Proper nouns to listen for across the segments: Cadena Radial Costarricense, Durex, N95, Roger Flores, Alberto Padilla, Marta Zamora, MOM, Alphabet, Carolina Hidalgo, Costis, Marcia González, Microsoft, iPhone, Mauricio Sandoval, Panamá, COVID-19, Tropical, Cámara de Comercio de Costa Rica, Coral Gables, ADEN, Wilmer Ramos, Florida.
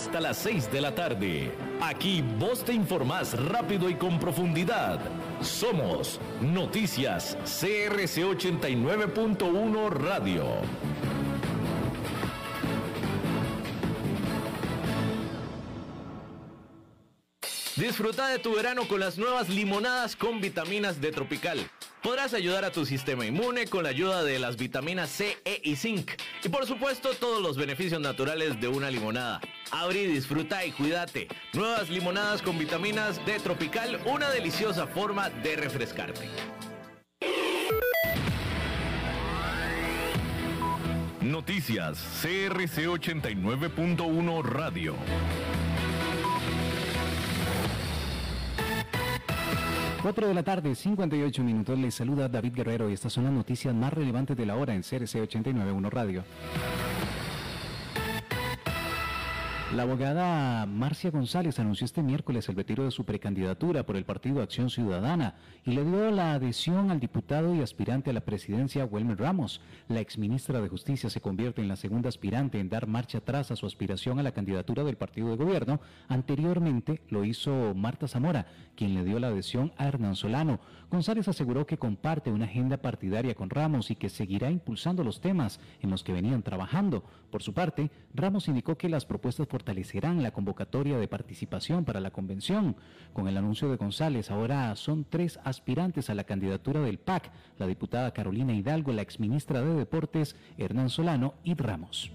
hasta las 6 de la tarde. Aquí vos te informás rápido y con profundidad. Somos Noticias CRC 89.1 Radio. Disfruta de tu verano con las nuevas limonadas con vitaminas de Tropical. Podrás ayudar a tu sistema inmune con la ayuda de las vitaminas C, E y zinc. Y por supuesto, todos los beneficios naturales de una limonada. Abrí, disfruta y cuídate. Nuevas limonadas con vitaminas de Tropical, una deliciosa forma de refrescarte. Noticias CRC 89.1 Radio. Cuatro de la tarde, 58 minutos, les saluda David Guerrero y estas son las noticias más relevantes de la hora en CRC 89.1 Radio. La abogada Marcia González anunció este miércoles el retiro de su precandidatura por el Partido Acción Ciudadana y le dio la adhesión al diputado y aspirante a la presidencia Wilmer Ramos. La exministra de Justicia se convierte en la segunda aspirante en dar marcha atrás a su aspiración a la candidatura del partido de gobierno. Anteriormente lo hizo Marta Zamora, quien le dio la adhesión a Hernán Solano. González aseguró que comparte una agenda partidaria con Ramos y que seguirá impulsando los temas en los que venían trabajando. Por su parte, Ramos indicó que las propuestas fortalecerán la convocatoria de participación para la convención. Con el anuncio de González, ahora son 3 aspirantes a la candidatura del PAC, la diputada Carolina Hidalgo, la exministra de Deportes, Hernán Solano y Ramos.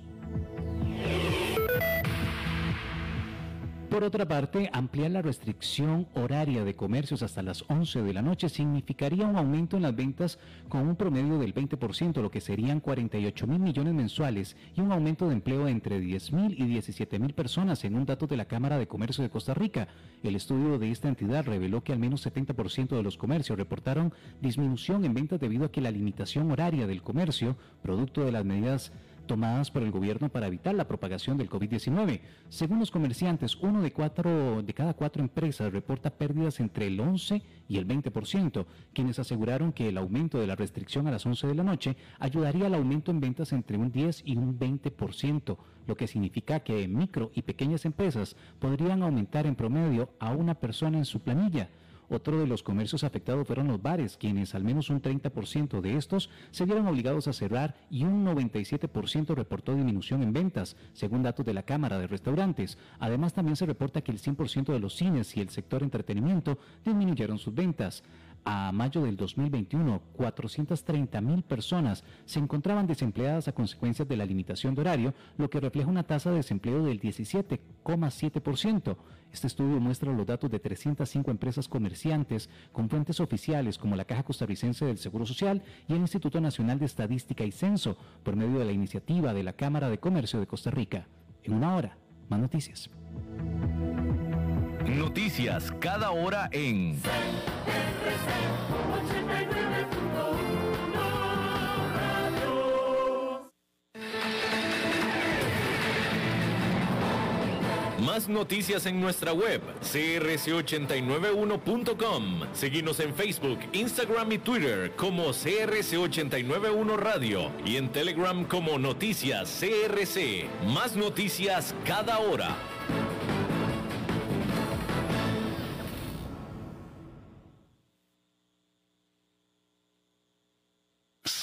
Por otra parte, ampliar la restricción horaria de comercios hasta las 11 de la noche significaría un aumento en las ventas con un promedio del 20%, lo que serían 48.000 millones mensuales y un aumento de empleo entre 10.000 y 17.000 personas, en un dato de la Cámara de Comercio de Costa Rica. El estudio de esta entidad reveló que al menos 70% de los comercios reportaron disminución en ventas debido a que la limitación horaria del comercio, producto de las medidas tomadas por el gobierno para evitar la propagación del COVID-19. Según los comerciantes, uno de cada 4 empresas reporta pérdidas entre el 11 y el 20%, quienes aseguraron que el aumento de la restricción a las 11 de la noche ayudaría al aumento en ventas entre un 10 y un 20%, lo que significa que micro y pequeñas empresas podrían aumentar en promedio a una persona en su planilla. Otro de los comercios afectados fueron los bares, quienes al menos un 30% de estos se vieron obligados a cerrar y un 97% reportó disminución en ventas, según datos de la Cámara de Restaurantes. Además, también se reporta que el 100% de los cines y el sector entretenimiento disminuyeron sus ventas. A mayo del 2021, 430.000 personas se encontraban desempleadas a consecuencia de la limitación de horario, lo que refleja una tasa de desempleo del 17,7%. Este estudio muestra los datos de 305 empresas comerciantes con fuentes oficiales como la Caja Costarricense del Seguro Social y el Instituto Nacional de Estadística y Censo, por medio de la iniciativa de la Cámara de Comercio de Costa Rica. En una hora, más noticias. Noticias cada hora en más noticias en nuestra web, crc891.com. Seguinos en Facebook, Instagram y Twitter como CRC891 Radio y en Telegram como Noticias CRC. Más noticias cada hora.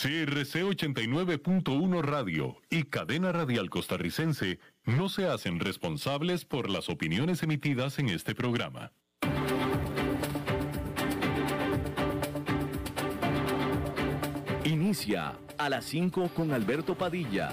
CRC 89.1 Radio y Cadena Radial Costarricense no se hacen responsables por las opiniones emitidas en este programa. Inicia a las 5 con Alberto Padilla.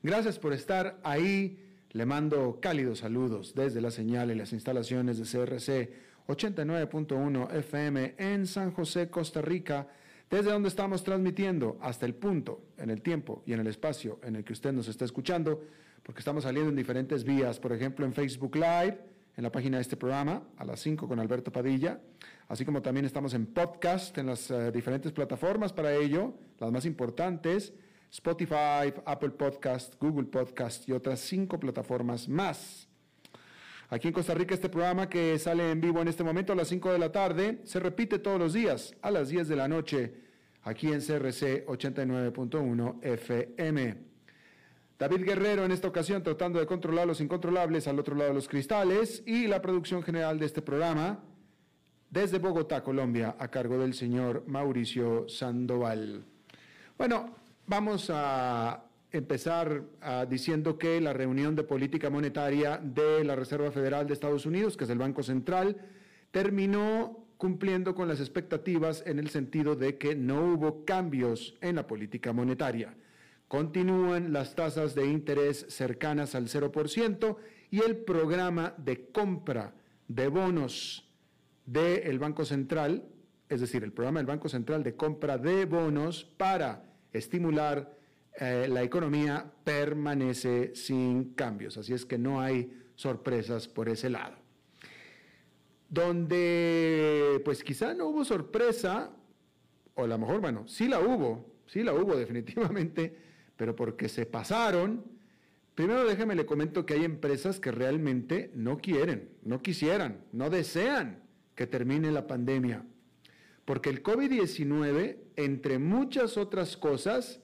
Gracias por estar ahí. Le mando cálidos saludos desde la señal y las instalaciones de CRC 89.1 FM en San José, Costa Rica, desde donde estamos transmitiendo hasta el punto, en el tiempo y en el espacio en el que usted nos está escuchando porque estamos saliendo en diferentes vías, por ejemplo, en Facebook Live, en la página de este programa, a las 5 con Alberto Padilla, así como también estamos en podcast, en las diferentes plataformas para ello, las más importantes, Spotify, Apple Podcast, Google Podcast y otras 5 plataformas más. Aquí en Costa Rica este programa que sale en vivo en este momento a las 5 de la tarde, se repite todos los días a las 10 de la noche, aquí en CRC 89.1 FM. David Guerrero en esta ocasión tratando de controlar los incontrolables al otro lado de los cristales y la producción general de este programa desde Bogotá, Colombia, a cargo del señor Mauricio Sandoval. Bueno, vamos a empezar diciendo que la reunión de política monetaria de la Reserva Federal de Estados Unidos, que es el Banco Central, terminó cumpliendo con las expectativas en el sentido de que no hubo cambios en la política monetaria. Continúan las tasas de interés cercanas al 0% y el programa de compra de bonos del Banco Central, es decir, el programa del Banco Central de compra de bonos para estimular la economía permanece sin cambios, así es que no hay sorpresas por ese lado. Donde pues quizá no hubo sorpresa, o a lo mejor, bueno, sí la hubo definitivamente, pero porque se pasaron. Primero déjeme le comento que hay empresas que realmente no quieren, no quisieran, no desean que termine la pandemia, porque el COVID-19, entre muchas otras cosas,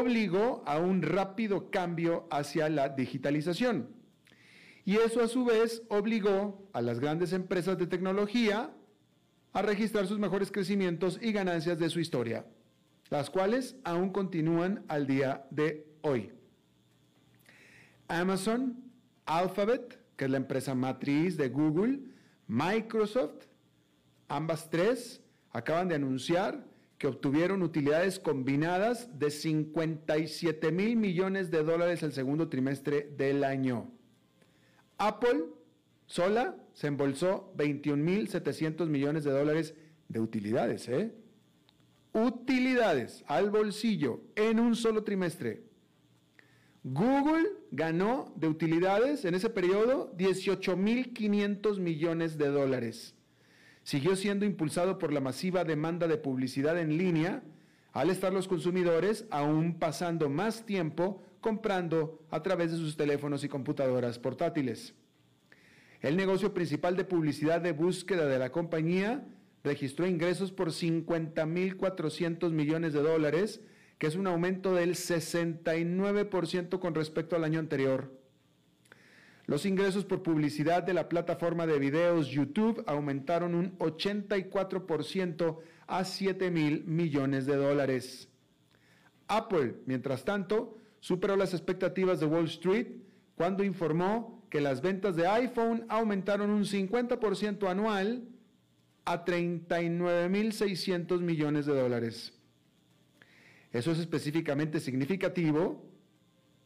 obligó a un rápido cambio hacia la digitalización. Y eso a su vez obligó a las grandes empresas de tecnología a registrar sus mejores crecimientos y ganancias de su historia, las cuales aún continúan al día de hoy. Amazon, Alphabet, que es la empresa matriz de Google, Microsoft, ambas tres acaban de anunciar que obtuvieron utilidades combinadas de $57 mil millones el segundo trimestre del año. Apple sola se embolsó $21.700 millones de utilidades, utilidades al bolsillo en un solo trimestre. Google ganó de utilidades en ese periodo $18.500 millones. Siguió siendo impulsado por la masiva demanda de publicidad en línea, al estar los consumidores aún pasando más tiempo comprando a través de sus teléfonos y computadoras portátiles. El negocio principal de publicidad de búsqueda de la compañía registró ingresos por $50.400 millones, que es un aumento del 69% con respecto al año anterior. Los ingresos por publicidad de la plataforma de videos YouTube aumentaron un 84% a $7 mil millones. Apple, mientras tanto, superó las expectativas de Wall Street cuando informó que las ventas de iPhone aumentaron un 50% anual a $39.600 millones. Eso es específicamente significativo,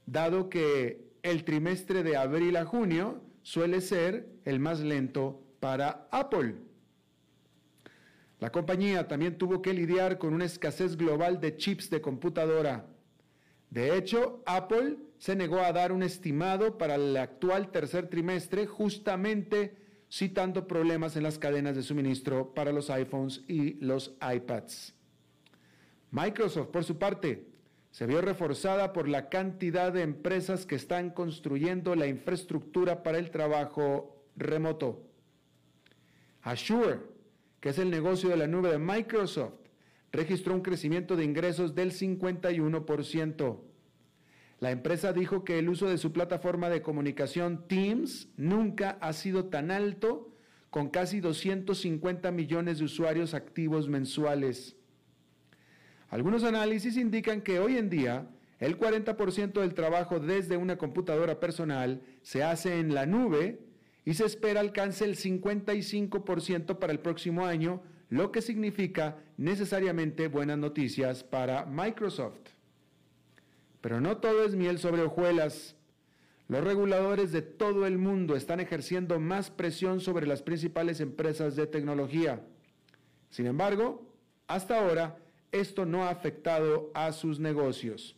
dado que el trimestre de abril a junio suele ser el más lento para Apple. La compañía también tuvo que lidiar con una escasez global de chips de computadora. De hecho, Apple se negó a dar un estimado para el actual tercer trimestre, justamente citando problemas en las cadenas de suministro para los iPhones y los iPads. Microsoft, por su parte, se vio reforzada por la cantidad de empresas que están construyendo la infraestructura para el trabajo remoto. Azure, que es el negocio de la nube de Microsoft, registró un crecimiento de ingresos del 51%. La empresa dijo que el uso de su plataforma de comunicación Teams nunca ha sido tan alto, con casi 250 millones de usuarios activos mensuales. Algunos análisis indican que hoy en día el 40% del trabajo desde una computadora personal se hace en la nube y se espera alcance el 55% para el próximo año, lo que significa necesariamente buenas noticias para Microsoft. Pero no todo es miel sobre hojuelas. Los reguladores de todo el mundo están ejerciendo más presión sobre las principales empresas de tecnología. Sin embargo, hasta ahora, esto no ha afectado a sus negocios,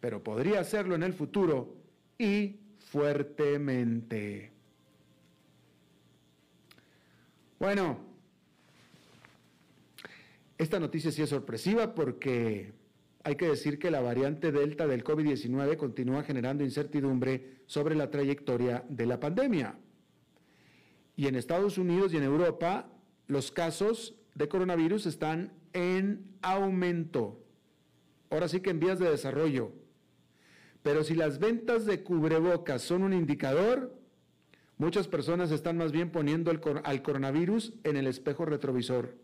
pero podría hacerlo en el futuro y fuertemente. Bueno, esta noticia sí es sorpresiva porque hay que decir que la variante Delta del COVID-19 continúa generando incertidumbre sobre la trayectoria de la pandemia. Y en Estados Unidos y en Europa, los casos de coronavirus están en aumento. Ahora sí que en vías de desarrollo. Pero si las ventas de cubrebocas son un indicador, muchas personas están más bien poniendo al coronavirus en el espejo retrovisor.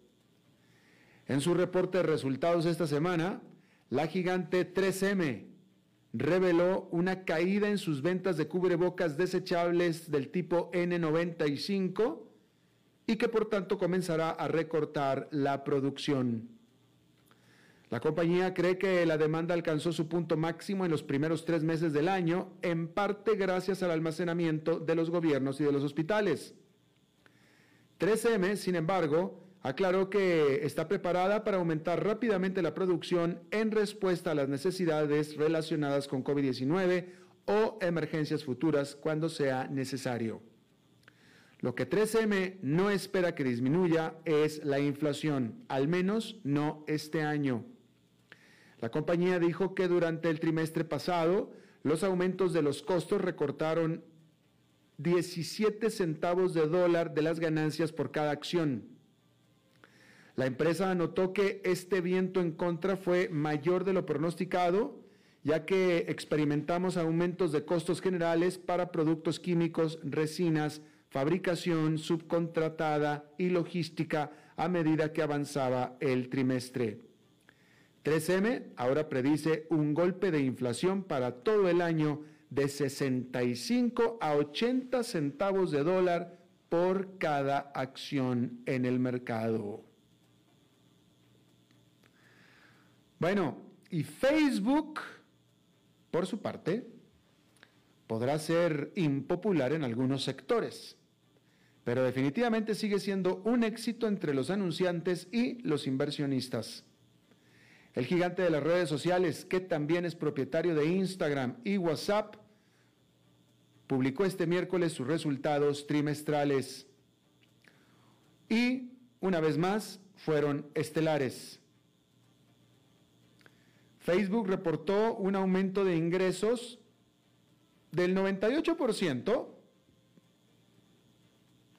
En su reporte de resultados esta semana, la gigante 3M reveló una caída en sus ventas de cubrebocas desechables del tipo N95 y que por tanto comenzará a recortar la producción. La compañía cree que la demanda alcanzó su punto máximo en los primeros 3 meses del año, en parte gracias al almacenamiento de los gobiernos y de los hospitales. 3M, sin embargo, aclaró que está preparada para aumentar rápidamente la producción en respuesta a las necesidades relacionadas con COVID-19 o emergencias futuras cuando sea necesario. Lo que 3M no espera que disminuya es la inflación, al menos no este año. La compañía dijo que durante el trimestre pasado, los aumentos de los costos recortaron 17 centavos de dólar de las ganancias por cada acción. La empresa anotó que este viento en contra fue mayor de lo pronosticado, ya que experimentamos aumentos de costos generales para productos químicos, resinas, fabricación subcontratada y logística a medida que avanzaba el trimestre. 3M ahora predice un golpe de inflación para todo el año de 65 a 80 centavos de dólar por cada acción en el mercado. Bueno, y Facebook, por su parte, podrá ser impopular en algunos sectores, pero definitivamente sigue siendo un éxito entre los anunciantes y los inversionistas. El gigante de las redes sociales, que también es propietario de Instagram y WhatsApp, publicó este miércoles sus resultados trimestrales y, una vez más, fueron estelares. Facebook reportó un aumento de ingresos del 98%,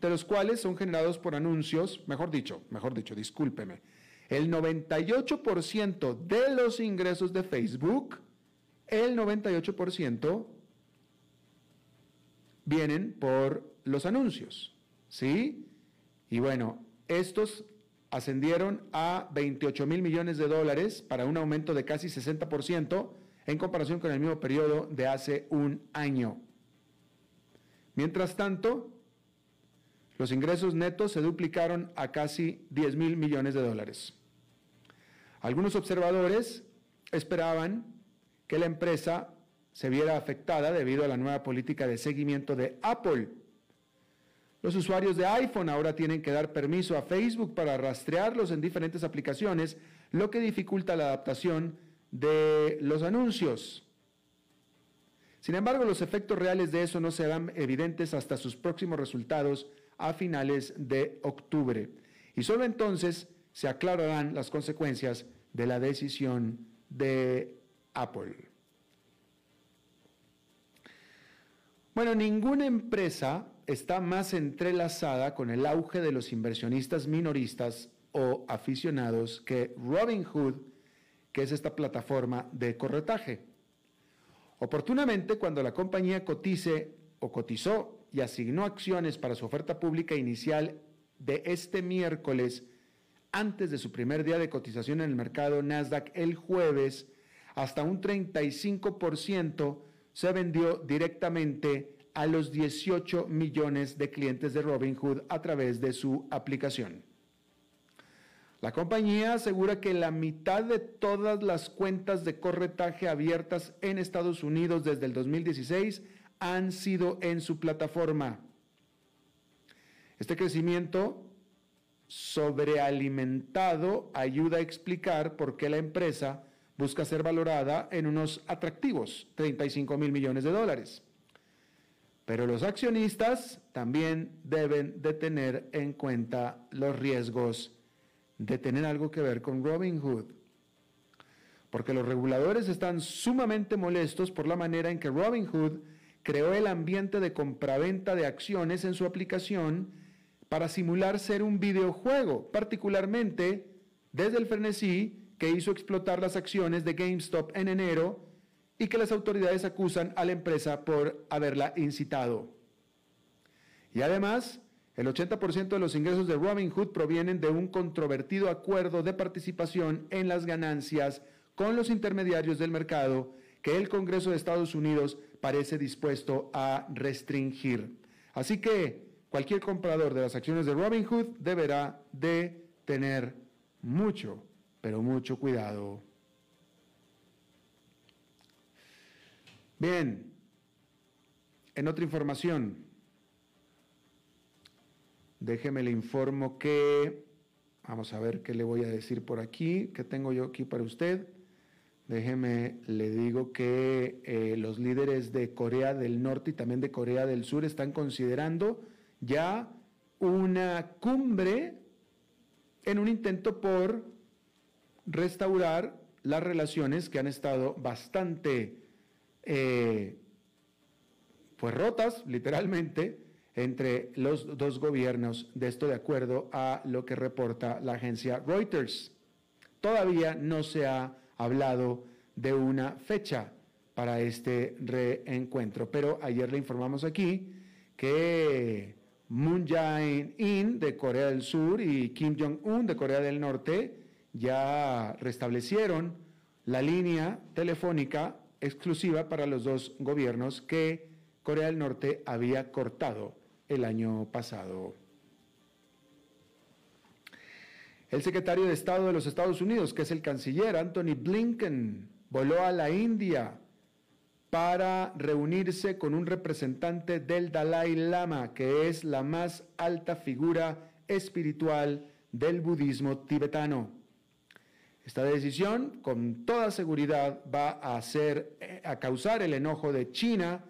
de los cuales son generados por anuncios, discúlpeme, el 98% de los ingresos de Facebook, el 98% vienen por los anuncios, ¿sí? Y bueno, estos ascendieron a $28 mil millones para un aumento de casi 60% en comparación con el mismo periodo de hace un año. Mientras tanto, los ingresos netos se duplicaron a casi $10 mil millones. Algunos observadores esperaban que la empresa se viera afectada debido a la nueva política de seguimiento de Apple. Los usuarios de iPhone ahora tienen que dar permiso a Facebook para rastrearlos en diferentes aplicaciones, lo que dificulta la adaptación de los anuncios. Sin embargo, los efectos reales de eso no serán evidentes hasta sus próximos resultados a finales de octubre. Y solo entonces se aclararán las consecuencias de la decisión de Apple. Bueno, ninguna empresa está más entrelazada con el auge de los inversionistas minoristas o aficionados que Robinhood, que es esta plataforma de corretaje. Oportunamente, cuando la compañía cotizó y asignó acciones para su oferta pública inicial de este miércoles, antes de su primer día de cotización en el mercado Nasdaq el jueves, hasta un 35% se vendió directamente a los 18 millones de clientes de Robinhood a través de su aplicación. La compañía asegura que la mitad de todas las cuentas de corretaje abiertas en Estados Unidos desde el 2016 han sido en su plataforma. Este crecimiento sobrealimentado ayuda a explicar por qué la empresa busca ser valorada en unos atractivos $35 mil millones. Pero los accionistas también deben de tener en cuenta los riesgos de tener algo que ver con Robinhood, porque los reguladores están sumamente molestos por la manera en que Robinhood creó el ambiente de compraventa de acciones en su aplicación para simular ser un videojuego, particularmente desde el frenesí que hizo explotar las acciones de GameStop en enero y que las autoridades acusan a la empresa por haberla incitado. Y además, el 80% de los ingresos de Robinhood provienen de un controvertido acuerdo de participación en las ganancias con los intermediarios del mercado que el Congreso de Estados Unidos parece dispuesto a restringir. Así que cualquier comprador de las acciones de Robinhood deberá de tener mucho, pero mucho cuidado. Bien, en otra información, déjeme le informo que, vamos a ver qué le voy a decir por aquí, qué tengo yo aquí para usted. Déjeme le digo que los líderes de Corea del Norte y también de Corea del Sur están considerando ya una cumbre en un intento por restaurar las relaciones que han estado bastante pues rotas, literalmente, entre los dos gobiernos, de esto de acuerdo a lo que reporta la agencia Reuters. Todavía no se ha hablado de una fecha para este reencuentro, pero ayer le informamos aquí que Moon Jae-in de Corea del Sur y Kim Jong-un de Corea del Norte ya restablecieron la línea telefónica exclusiva para los dos gobiernos que Corea del Norte había cortado el año pasado. El secretario de Estado de los Estados Unidos, que es el canciller Anthony Blinken, voló a la India para reunirse con un representante del Dalai Lama, que es la más alta figura espiritual del budismo tibetano. Esta decisión, con toda seguridad, va a causar el enojo de China,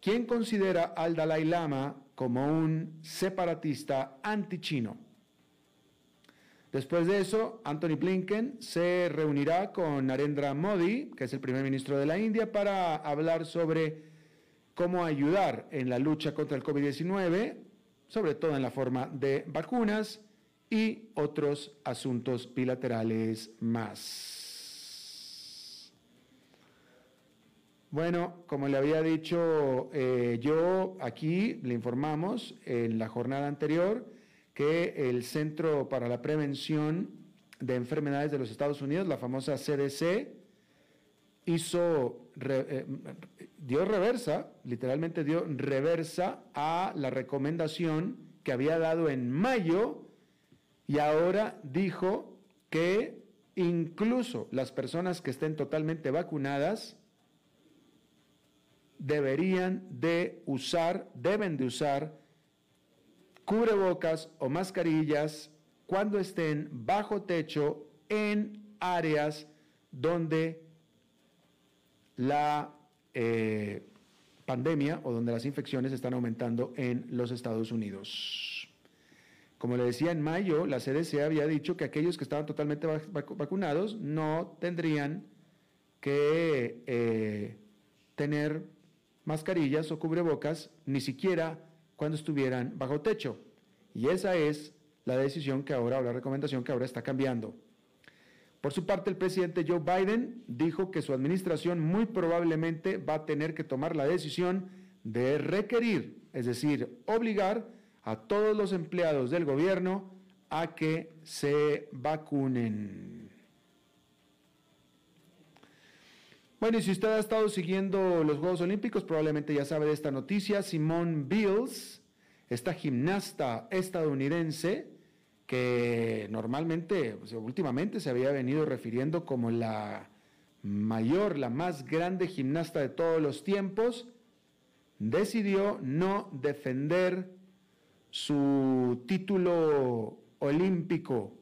quien considera al Dalai Lama como un separatista antichino. Después de eso, Anthony Blinken se reunirá con Narendra Modi, que es el primer ministro de la India, para hablar sobre cómo ayudar en la lucha contra el COVID-19, sobre todo en la forma de vacunas, y otros asuntos bilaterales más. Bueno, como le había dicho yo, aquí le informamos en la jornada anterior que el Centro para la Prevención de Enfermedades de los Estados Unidos, la famosa CDC, dio reversa a la recomendación que había dado en mayo. Y ahora dijo que incluso las personas que estén totalmente vacunadas deben de usar cubrebocas o mascarillas cuando estén bajo techo en áreas donde la pandemia o donde las infecciones están aumentando en los Estados Unidos. Como le decía, en mayo la CDC había dicho que aquellos que estaban totalmente vacunados no tendrían que tener mascarillas o cubrebocas, ni siquiera cuando estuvieran bajo techo. Y esa es la decisión que ahora, o la recomendación que ahora está cambiando. Por su parte, el presidente Joe Biden dijo que su administración muy probablemente va a tener que tomar la decisión de requerir, es decir, obligar a todos los empleados del gobierno a que se vacunen. Bueno, y si usted ha estado siguiendo los Juegos Olímpicos, probablemente ya sabe de esta noticia. Simone Biles, esta gimnasta estadounidense, que normalmente, últimamente se había venido refiriendo como la mayor, la más grande gimnasta de todos los tiempos, decidió no defender su título olímpico,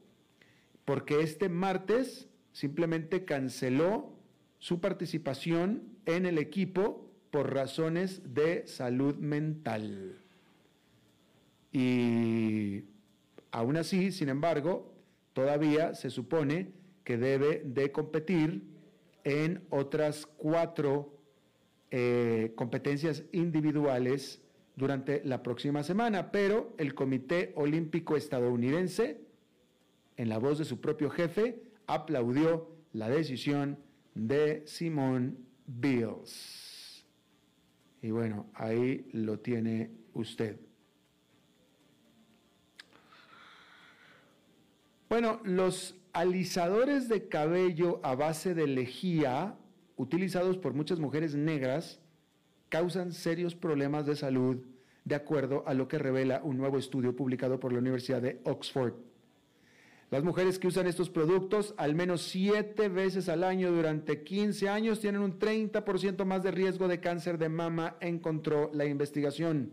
porque este martes simplemente canceló su participación en el equipo por razones de salud mental. Y aún así, sin embargo, todavía se supone que debe de competir en otras 4 competencias individuales durante la próxima semana, pero el Comité Olímpico Estadounidense, en la voz de su propio jefe, aplaudió la decisión de Simone Biles. Y bueno, ahí lo tiene usted. Bueno, los alisadores de cabello a base de lejía, utilizados por muchas mujeres negras, causan serios problemas de salud, de acuerdo a lo que revela un nuevo estudio publicado por la Universidad de Oxford. Las mujeres que usan estos productos al menos 7 veces al año durante 15 años tienen un 30% más de riesgo de cáncer de mama, encontró la investigación.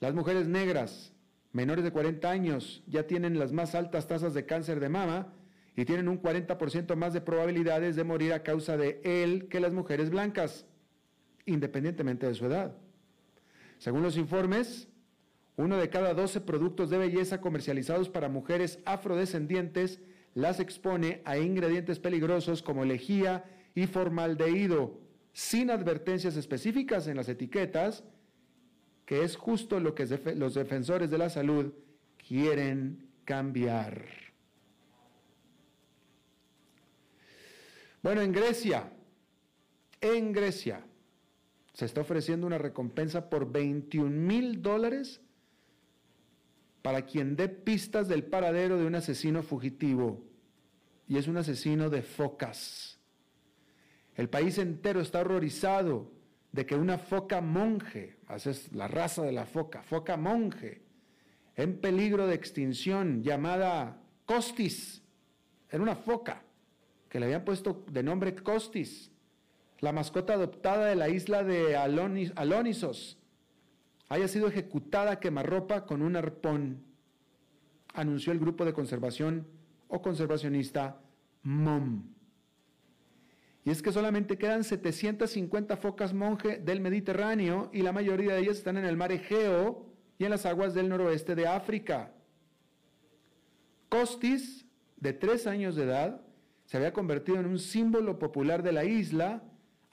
Las mujeres negras menores de 40 años ya tienen las más altas tasas de cáncer de mama y tienen un 40% más de probabilidades de morir a causa de él que las mujeres blancas, independientemente de su edad. Según los informes, uno de cada 12 productos de belleza comercializados para mujeres afrodescendientes las expone a ingredientes peligrosos como lejía y formaldehído, sin advertencias específicas en las etiquetas, que es justo lo que los defensores de la salud quieren cambiar. Bueno, en Grecia, se está ofreciendo una recompensa por $21,000 para quien dé pistas del paradero de un asesino fugitivo, y es un asesino de focas. El país entero está horrorizado de que una foca monje, esa es la raza de la foca monje, en peligro de extinción, llamada Costis, era una foca que le habían puesto de nombre Costis, la mascota adoptada de la isla de Alonisos, haya sido ejecutada a quemarropa con un arpón, anunció el grupo de conservación o conservacionista MOM. Y es que solamente quedan 750 focas monje del Mediterráneo y la mayoría de ellas están en el mar Egeo y en las aguas del noroeste de África. Costis, de 3 años de edad, se había convertido en un símbolo popular de la isla,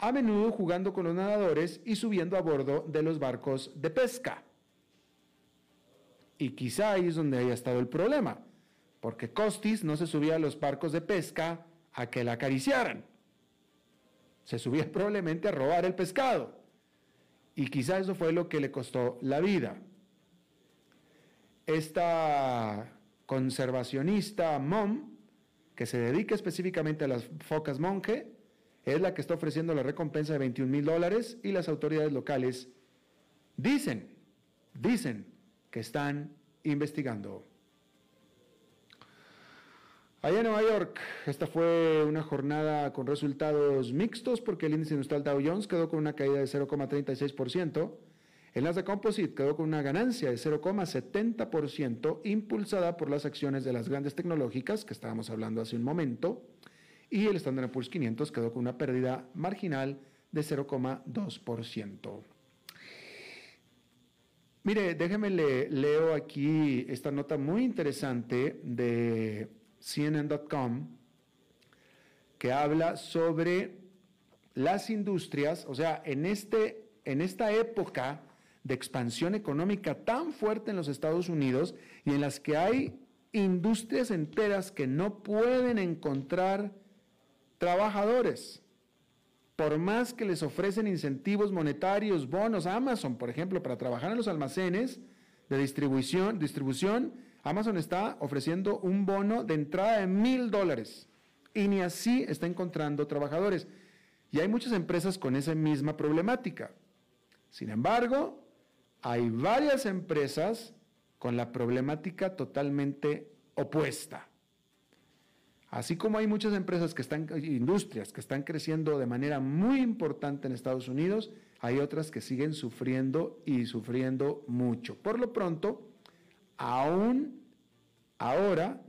a menudo jugando con los nadadores y subiendo a bordo de los barcos de pesca. Y quizá ahí es donde haya estado el problema, porque Costis no se subía a los barcos de pesca a que la acariciaran. Se subía probablemente a robar el pescado, y quizá eso fue lo que le costó la vida. Esta conservacionista MOM, que se dedica específicamente a las focas monje, es la que está ofreciendo la recompensa de $21,000, y las autoridades locales dicen que están investigando. Allá en Nueva York, esta fue una jornada con resultados mixtos porque el índice industrial Dow Jones quedó con una caída de 0,36%, el Nasdaq Composite quedó con una ganancia de 0,70%, impulsada por las acciones de las grandes tecnológicas que estábamos hablando hace un momento, y el Standard & Poor's 500 quedó con una pérdida marginal de 0,2%. Mire, déjeme leo aquí esta nota muy interesante de CNN.com, que habla sobre las industrias. O sea, en esta época de expansión económica tan fuerte en los Estados Unidos, y en las que hay industrias enteras que no pueden encontrar trabajadores, por más que les ofrecen incentivos monetarios, bonos. Amazon, por ejemplo, para trabajar en los almacenes de distribución, Amazon está ofreciendo un bono de entrada de $1,000, y ni así está encontrando trabajadores. Y hay muchas empresas con esa misma problemática. Sin embargo, hay varias empresas con la problemática totalmente opuesta. Así como hay muchas empresas industrias que están creciendo de manera muy importante en Estados Unidos, hay otras que siguen sufriendo y sufriendo mucho. Por lo pronto, aún ahora,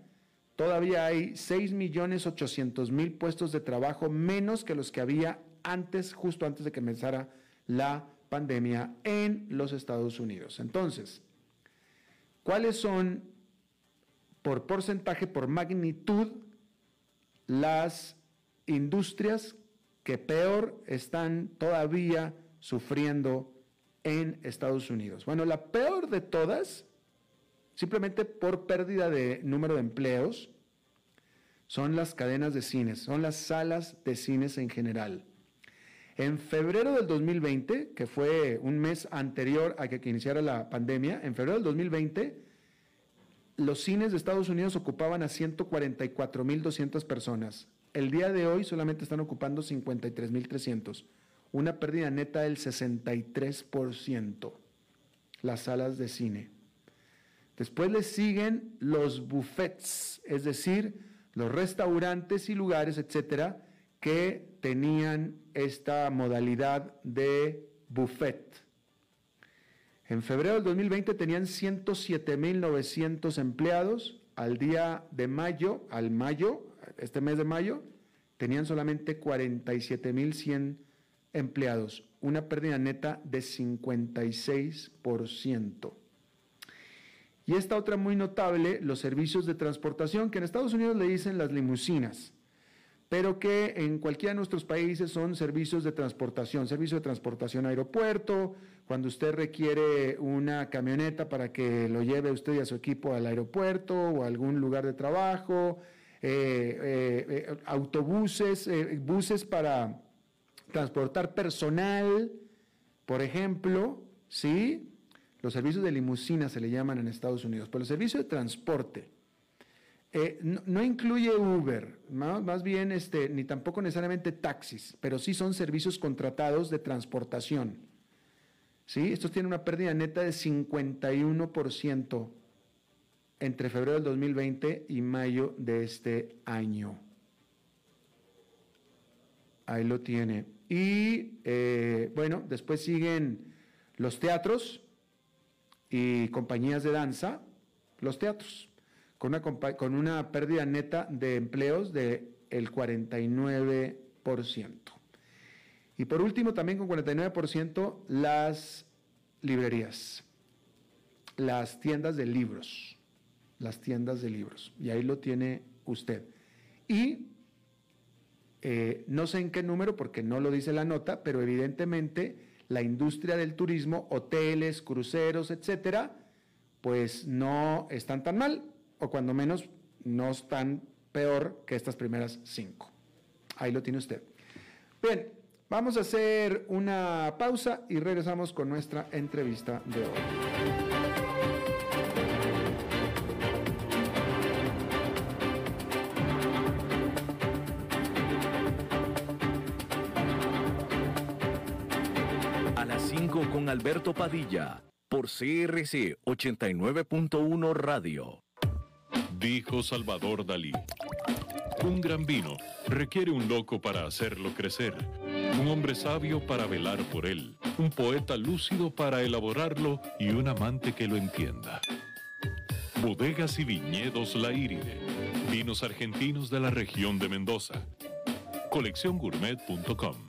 todavía hay 6.800.000 puestos de trabajo menos que los que había antes, justo antes de que empezara la pandemia en los Estados Unidos. Entonces, ¿cuáles son por porcentaje, por magnitud, las industrias que peor están todavía sufriendo en Estados Unidos? Bueno, la peor de todas, simplemente por pérdida de número de empleos, son las cadenas de cines, son las salas de cines en general. En febrero del 2020, que fue un mes anterior a que iniciara la pandemia, en febrero del 2020, los cines de Estados Unidos ocupaban a 144,200 personas. El día de hoy solamente están ocupando 53,300. Una pérdida neta del 63%. Las salas de cine. Después le siguen los buffets, es decir, los restaurantes y lugares, etcétera, que tenían esta modalidad de buffet. En febrero del 2020 tenían 107,900 empleados. Al día de mayo, este mes de mayo, tenían solamente 47,100 empleados, una pérdida neta de 56%. Y esta otra muy notable, los servicios de transportación, que en Estados Unidos le dicen las limusinas, pero que en cualquiera de nuestros países son servicios de transportación, servicio de transportación a aeropuerto, cuando usted requiere una camioneta para que lo lleve usted y a su equipo al aeropuerto o a algún lugar de trabajo, autobuses, buses para transportar personal, por ejemplo, ¿sí? Los servicios de limusina se le llaman en Estados Unidos, pero el servicio de transporte no incluye Uber, ¿no? Más bien, ni tampoco necesariamente taxis, pero sí son servicios contratados de transportación. ¿Sí? Estos tienen una pérdida neta de 51% entre febrero del 2020 y mayo de este año. Ahí lo tiene. Y bueno, después siguen los teatros y compañías de danza, los teatros, con una pérdida neta de empleos del 49%. Y por último, también con 49%, las librerías, las tiendas de libros, Y ahí lo tiene usted. Y no sé en qué número, porque no lo dice la nota, pero evidentemente la industria del turismo, hoteles, cruceros, etcétera, pues no están tan mal, o cuando menos no están peor que estas primeras 5. Ahí lo tiene usted. Bien. Vamos a hacer una pausa y regresamos con nuestra entrevista de hoy. A las 5 con Alberto Padilla, por CRC 89.1 Radio. Dijo Salvador Dalí: un gran vino requiere un loco para hacerlo crecer, un hombre sabio para velar por él, un poeta lúcido para elaborarlo y un amante que lo entienda. Bodegas y viñedos La Iride, vinos argentinos de la región de Mendoza. Colecciongourmet.com.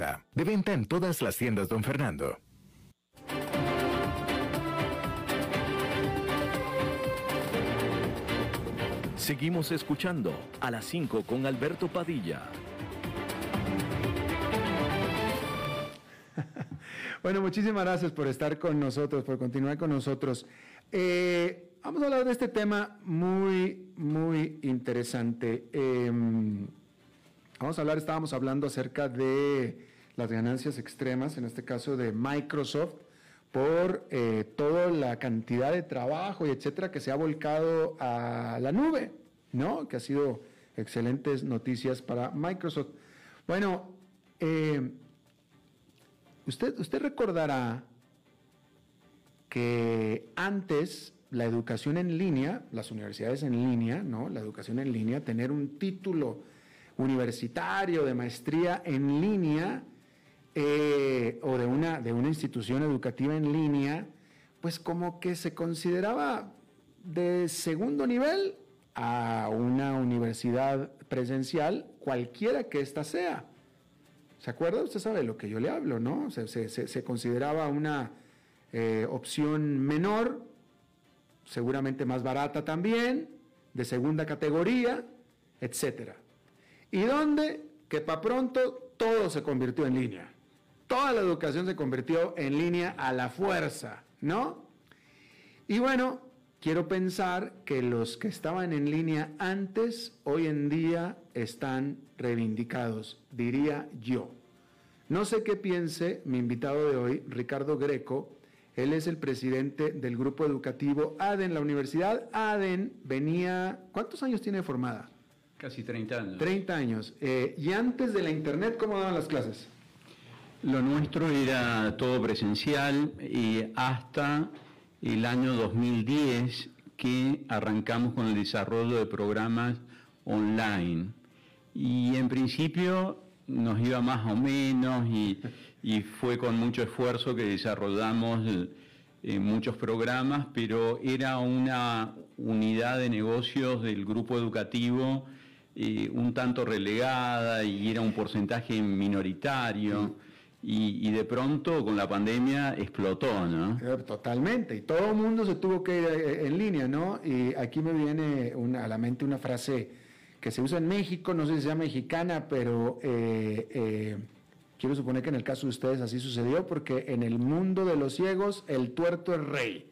De venta en todas las tiendas Don Fernando. Seguimos escuchando a las 5 con Alberto Padilla. Bueno, muchísimas gracias por estar con nosotros, por continuar con nosotros. Vamos a hablar de este tema muy, muy interesante. Estábamos hablando acerca de las ganancias extremas, en este caso de Microsoft, por toda la cantidad de trabajo y etcétera que se ha volcado a la nube, ¿no? Que ha sido Excelentes noticias para Microsoft. Bueno, usted recordará que antes la educación en línea, las universidades en línea, ¿no? La educación en línea, tener un título universitario de maestría en línea o de una institución educativa en línea, pues como que se consideraba de segundo nivel a una universidad presencial, cualquiera que ésta sea. ¿Se acuerda? Usted sabe de lo que yo le hablo, ¿no? Se consideraba una opción menor, seguramente más barata también, de segunda categoría, etcétera. ¿Y dónde? Que para pronto todo se convirtió en línea. Toda la educación se convirtió en línea a la fuerza, ¿no? Y bueno, quiero pensar que los que estaban en línea antes, hoy en día están reivindicados, diría yo. No sé qué piense mi invitado de hoy, Ricardo Greco. Él es el presidente del grupo educativo ADEN, la Universidad ADEN venía... ¿Cuántos años tiene formada? Casi 30 años. 30 años. ¿Y antes de la internet cómo daban las clases? Lo nuestro era todo presencial y hasta el año 2010 que arrancamos con el desarrollo de programas online y en principio nos iba más o menos y fue con mucho esfuerzo que desarrollamos muchos programas, pero era una unidad de negocios del grupo educativo un tanto relegada y era un porcentaje minoritario. Sí. Y de pronto con la pandemia explotó, ¿no? Totalmente, y todo el mundo se tuvo que ir en línea, ¿no? Y aquí me viene a la mente una frase que se usa en México, no sé si sea mexicana, pero quiero suponer que en el caso de ustedes así sucedió, porque en el mundo de los ciegos el tuerto es rey,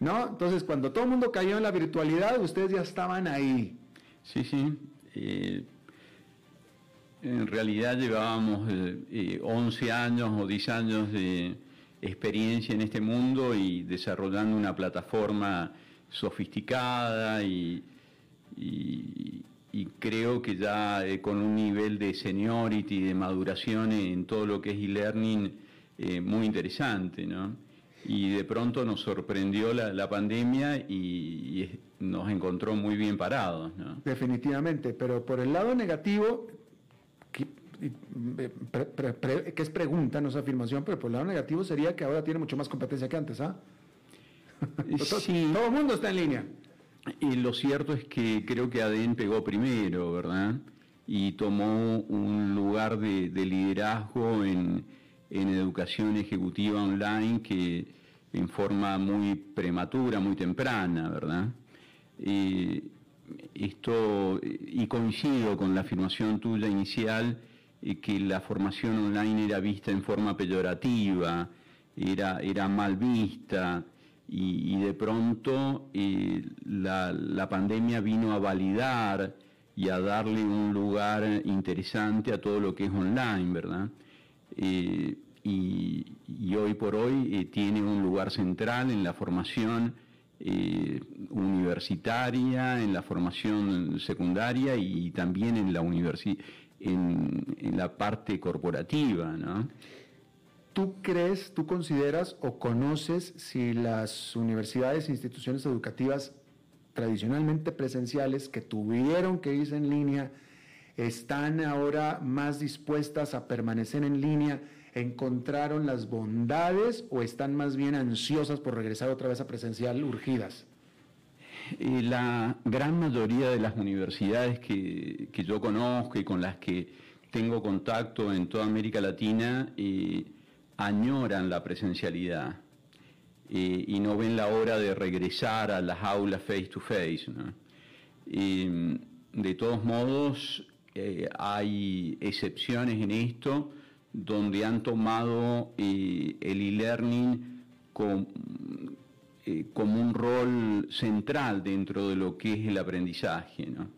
¿no? Entonces cuando todo el mundo cayó en la virtualidad, ustedes ya estaban ahí. Sí, sí. En realidad llevábamos 11 años o 10 años de experiencia en este mundo y desarrollando una plataforma sofisticada y creo que ya con un nivel de seniority, de maduración en todo lo que es e-learning muy interesante, ¿no? Y de pronto nos sorprendió la pandemia y nos encontró muy bien parados, ¿no? Definitivamente, pero por el lado negativo... que es pregunta, no es afirmación, pero por el lado negativo sería que ahora tiene mucho más competencia que antes, ¿ah? Sí. Todo el mundo está en línea. Y lo cierto es que creo que ADEN pegó primero, ¿verdad? Y tomó un lugar de liderazgo en educación ejecutiva online que en forma muy prematura, muy temprana, ¿verdad? Esto, y coincido con la afirmación tuya inicial, que la formación online era vista en forma peyorativa, era mal vista, y de pronto la pandemia vino a validar y a darle un lugar interesante a todo lo que es online, ¿verdad? Y hoy por hoy tiene un lugar central en la formación universitaria, en la formación secundaria y también en la en la parte corporativa, ¿no? ¿Tú consideras o conoces si las universidades e instituciones educativas tradicionalmente presenciales que tuvieron que irse en línea están ahora más dispuestas a permanecer en línea? ¿Encontraron las bondades o están más bien ansiosas por regresar otra vez a presencial, urgidas? La gran mayoría de las universidades que yo conozco y con las que tengo contacto en toda América Latina añoran la presencialidad y no ven la hora de regresar a las aulas face to face, ¿no? De todos modos, hay excepciones en esto, donde han tomado el e-learning como un rol central dentro de lo que es el aprendizaje, ¿no?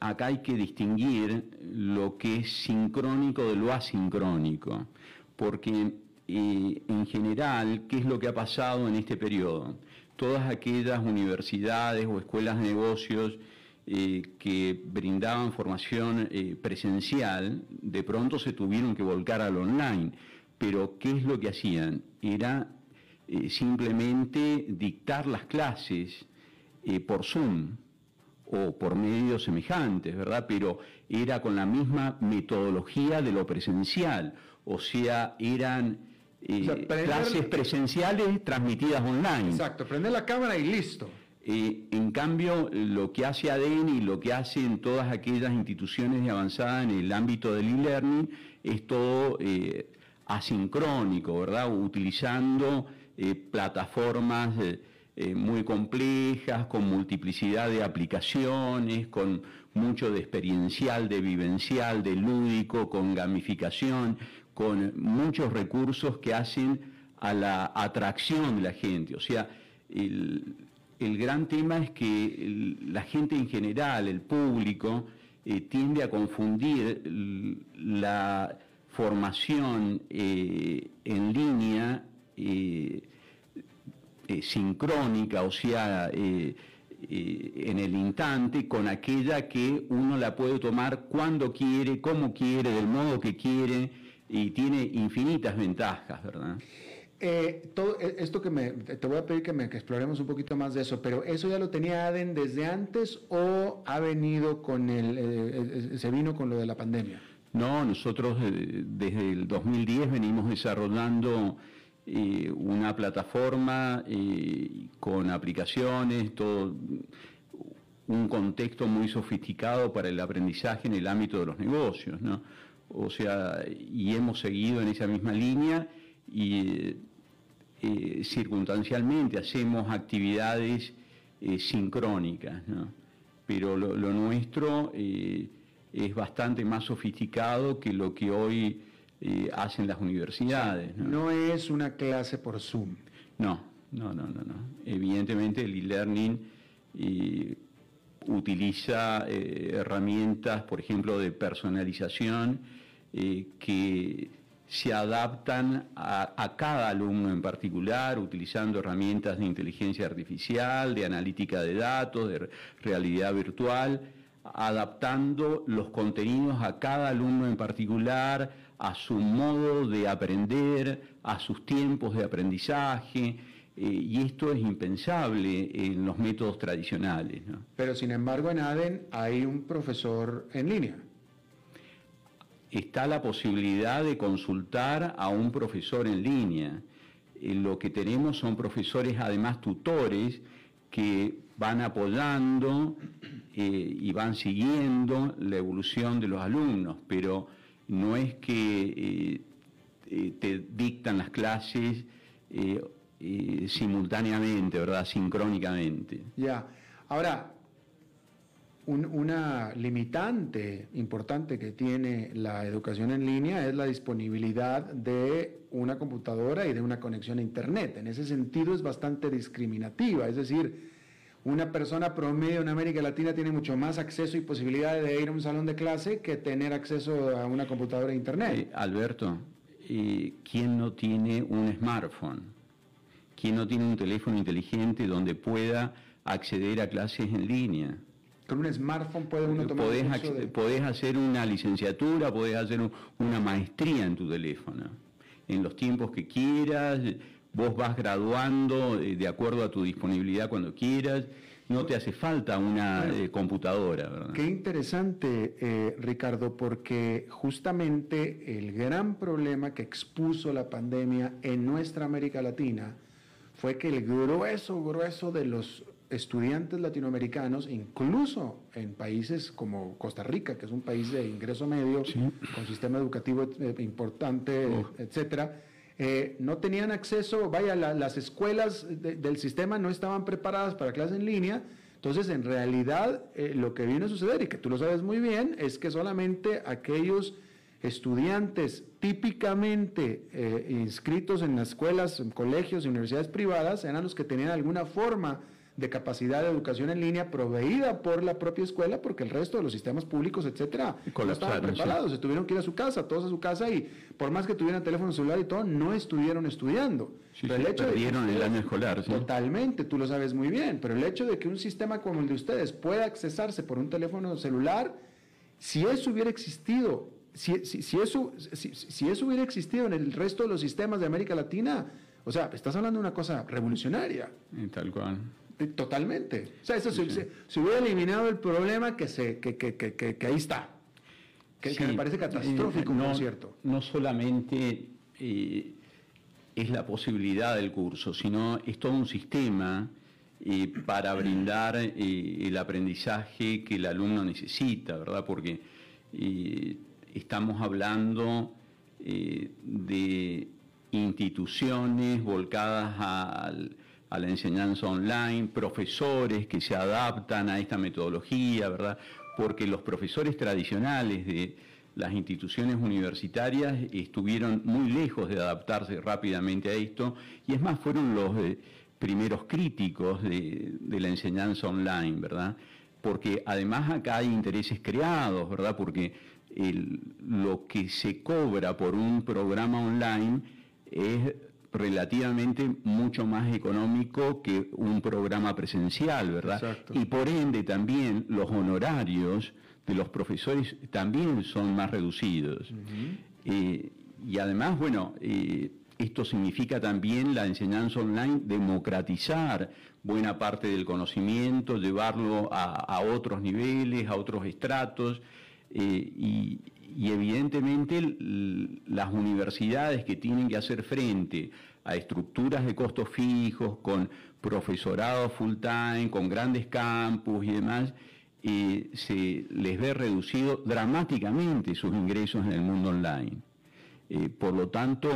Acá hay que distinguir lo que es sincrónico de lo asincrónico, porque en general, ¿qué es lo que ha pasado en este periodo? Todas aquellas universidades o escuelas de negocios que brindaban formación presencial, de pronto se tuvieron que volcar al online. Pero ¿qué es lo que hacían? Era simplemente dictar las clases por Zoom o por medios semejantes, ¿verdad? Pero era con la misma metodología de lo presencial, o sea, eran... clases presenciales transmitidas online. Exacto, prende la cámara y listo. En cambio, lo que hace ADEN y lo que hacen todas aquellas instituciones de avanzada en el ámbito del e-learning es todo asincrónico, ¿verdad? Utilizando plataformas muy complejas, con multiplicidad de aplicaciones, con mucho de experiencial, de vivencial, de lúdico, con gamificación, con muchos recursos que hacen a la atracción de la gente. O sea, el gran tema es que la gente en general, el público, tiende a confundir la formación en línea sincrónica, o sea, en el instante, con aquella que uno la puede tomar cuando quiere, como quiere, del modo que quiere, y tiene infinitas ventajas, ¿verdad? Todo esto que te voy a pedir que exploremos un poquito más de eso, pero ¿eso ya lo tenía ADEN desde antes o ha venido con se vino con lo de la pandemia? No, nosotros desde el 2010 venimos desarrollando una plataforma con aplicaciones, todo un contexto muy sofisticado para el aprendizaje en el ámbito de los negocios, ¿no? O sea, y hemos seguido en esa misma línea y circunstancialmente hacemos actividades sincrónicas, ¿no? Pero lo nuestro es bastante más sofisticado que lo que hoy hacen las universidades, ¿no? No es una clase por Zoom. No. Evidentemente el e-learning utiliza herramientas, por ejemplo, de personalización que se adaptan a cada alumno en particular, utilizando herramientas de inteligencia artificial, de analítica de datos, de realidad virtual, adaptando los contenidos a cada alumno en particular, a su modo de aprender, a sus tiempos de aprendizaje. Y esto es impensable en los métodos tradicionales, ¿no? Pero sin embargo en ADEN hay un profesor en línea. Está la posibilidad de consultar a un profesor en línea. Lo que tenemos son profesores, además tutores, que van apoyando y van siguiendo la evolución de los alumnos, pero no es que te dictan las clases simultáneamente, ¿verdad? Sincrónicamente. Ya. Ahora, una limitante importante que tiene la educación en línea es la disponibilidad de una computadora y de una conexión a Internet. En ese sentido es bastante discriminativa, es decir, una persona promedio en América Latina tiene mucho más acceso y posibilidades de ir a un salón de clase que tener acceso a una computadora e Internet. Alberto, ¿quién no tiene un smartphone? ¿Quién no tiene un teléfono inteligente donde pueda acceder a clases en línea? Con un smartphone puede uno tomar... Podés hacer una licenciatura, podés hacer una maestría en tu teléfono. En los tiempos que quieras, vos vas graduando de acuerdo a tu disponibilidad cuando quieras. No te hace falta una computadora, ¿verdad? Qué interesante, Ricardo, porque justamente el gran problema que expuso la pandemia en nuestra América Latina fue que el grueso de los estudiantes latinoamericanos, incluso en países como Costa Rica, que es un país de ingreso medio, sí, con sistema educativo importante, etcétera, no tenían acceso, vaya, las escuelas del sistema no estaban preparadas para clases en línea. Entonces, en realidad, lo que viene a suceder, y que tú lo sabes muy bien, es que solamente aquellos estudiantes típicamente inscritos en las escuelas, en colegios, en universidades privadas, eran los que tenían alguna forma de capacidad de educación en línea proveída por la propia escuela, porque el resto de los sistemas públicos, etcétera, no estaban preparados, se tuvieron que ir a su casa, todos a su casa, y por más que tuvieran teléfono celular y todo, no estuvieron estudiando. Sí, pero el hecho perdieron de que, el año escolar. ¿Sí? Totalmente, tú lo sabes muy bien, pero el hecho de que un sistema como el de ustedes pueda accesarse por un teléfono celular, si eso hubiera existido, si eso hubiera existido en el resto de los sistemas de América Latina, o sea, estás hablando de una cosa revolucionaria. Y tal cual. Totalmente. O sea, eso sí, se hubiera eliminado el problema que ahí está. Que me parece catastrófico, no, ¿cierto? No solamente es la posibilidad del curso, sino es todo un sistema para brindar el aprendizaje que el alumno necesita, ¿verdad? Porque estamos hablando de instituciones volcadas a la enseñanza online, profesores que se adaptan a esta metodología, ¿verdad? Porque los profesores tradicionales de las instituciones universitarias estuvieron muy lejos de adaptarse rápidamente a esto, y es más, fueron los primeros críticos de la enseñanza online, ¿verdad? Porque además acá hay intereses creados, ¿verdad? Porque lo que se cobra por un programa online es relativamente mucho más económico que un programa presencial, ¿verdad? Exacto. Y por ende también los honorarios de los profesores también son más reducidos. Uh-huh. Y además, bueno, esto significa también la enseñanza online democratizar buena parte del conocimiento, llevarlo a otros niveles, a otros estratos, y evidentemente las universidades que tienen que hacer frente a estructuras de costos fijos, con profesorado full time, con grandes campus y demás, se les ve reducido dramáticamente sus ingresos en el mundo online. Por lo tanto,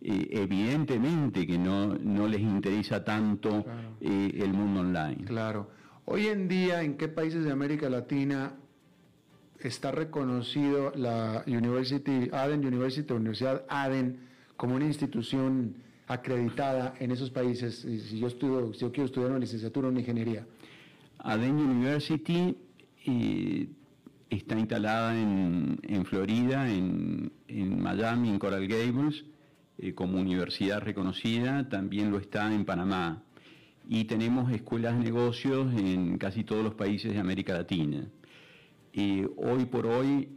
evidentemente que no les interesa tanto, claro, el mundo online. Claro. Hoy en día, ¿en qué países de América Latina está reconocido la Universidad ADEN como una institución acreditada en esos países? Si yo quiero estudiar una licenciatura o una ingeniería. ADEN University está instalada en Florida, en Miami, en Coral Gables, como universidad reconocida. También lo está en Panamá. Y tenemos escuelas de negocios en casi todos los países de América Latina. Hoy por hoy,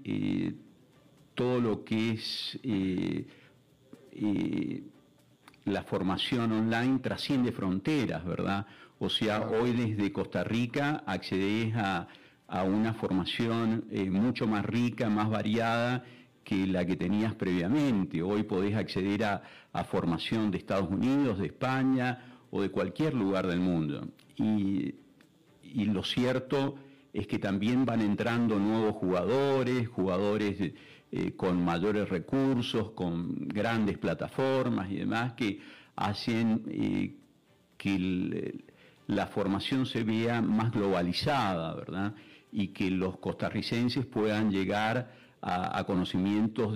todo lo que es la formación online trasciende fronteras, ¿verdad? O sea, hoy desde Costa Rica accedes a una formación mucho más rica, más variada que la que tenías previamente. Hoy podés acceder a formación de Estados Unidos, de España o de cualquier lugar del mundo. Y lo cierto es que también van entrando nuevos jugadores con mayores recursos, con grandes plataformas y demás, que hacen que la formación se vea más globalizada, ¿verdad? Y que los costarricenses puedan llegar a conocimientos